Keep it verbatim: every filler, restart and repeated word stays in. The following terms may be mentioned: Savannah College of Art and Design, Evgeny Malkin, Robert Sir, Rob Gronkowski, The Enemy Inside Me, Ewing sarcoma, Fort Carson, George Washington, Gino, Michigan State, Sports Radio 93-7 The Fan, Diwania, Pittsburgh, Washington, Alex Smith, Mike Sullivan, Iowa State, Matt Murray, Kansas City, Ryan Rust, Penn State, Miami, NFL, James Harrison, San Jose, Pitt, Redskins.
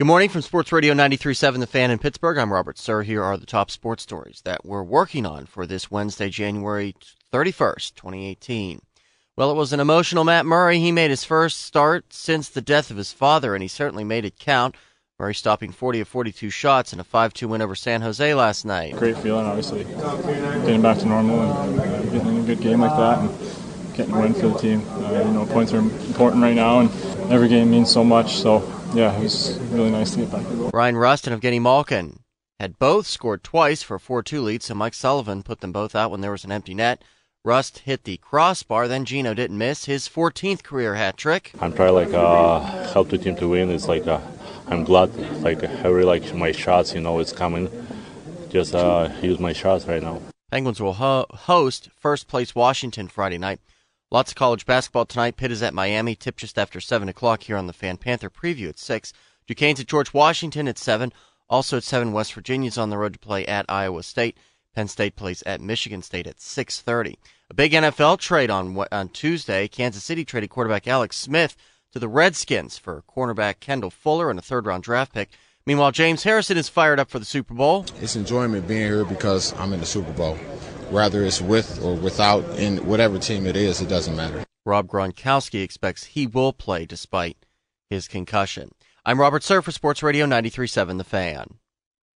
Good morning from Sports Radio ninety-three point seven The Fan in Pittsburgh. I'm Robert Sir. Here are the top sports stories that we're working on for this Wednesday, January thirty-first, twenty eighteen. Well, it was an emotional Matt Murray. He made his first start since the death of his father, and he certainly made it count. Murray stopping forty of forty-two shots in a five two win over San Jose last night. Great feeling, obviously, getting back to normal and uh, getting a good game like that and getting a win for the team. Uh, you know, points are important right now, and every game means so much, so... yeah, it was really nice to get back. Ryan Rust and Evgeny Malkin had both scored twice for a four two lead, so Mike Sullivan put them both out when there was an empty net. Rust hit the crossbar, then Gino didn't miss his fourteenth career hat trick. I'm trying like uh help the team to win. It's like uh, I'm glad like every like my shots, you know, it's coming. Just uh, use my shots right now. Penguins will ho- host first place Washington Friday night. Lots of college basketball tonight. Pitt is at Miami. Tip just after seven o'clock here on the Fan. Panther preview at six. Duquesne's at George Washington at seven. Also at seven, West Virginia's on the road to play at Iowa State. Penn State plays at Michigan State at six thirty. A big N F L trade on on Tuesday. Kansas City traded quarterback Alex Smith to the Redskins for cornerback Kendall Fuller and a third-round draft pick. Meanwhile, James Harrison is fired up for the Super Bowl. It's enjoyment being here because I'm in the Super Bowl. Whether it's with or without, in whatever team it is, it doesn't matter. Rob Gronkowski expects he will play despite his concussion. I'm Robert Sir for Sports Radio ninety-three point seven The Fan.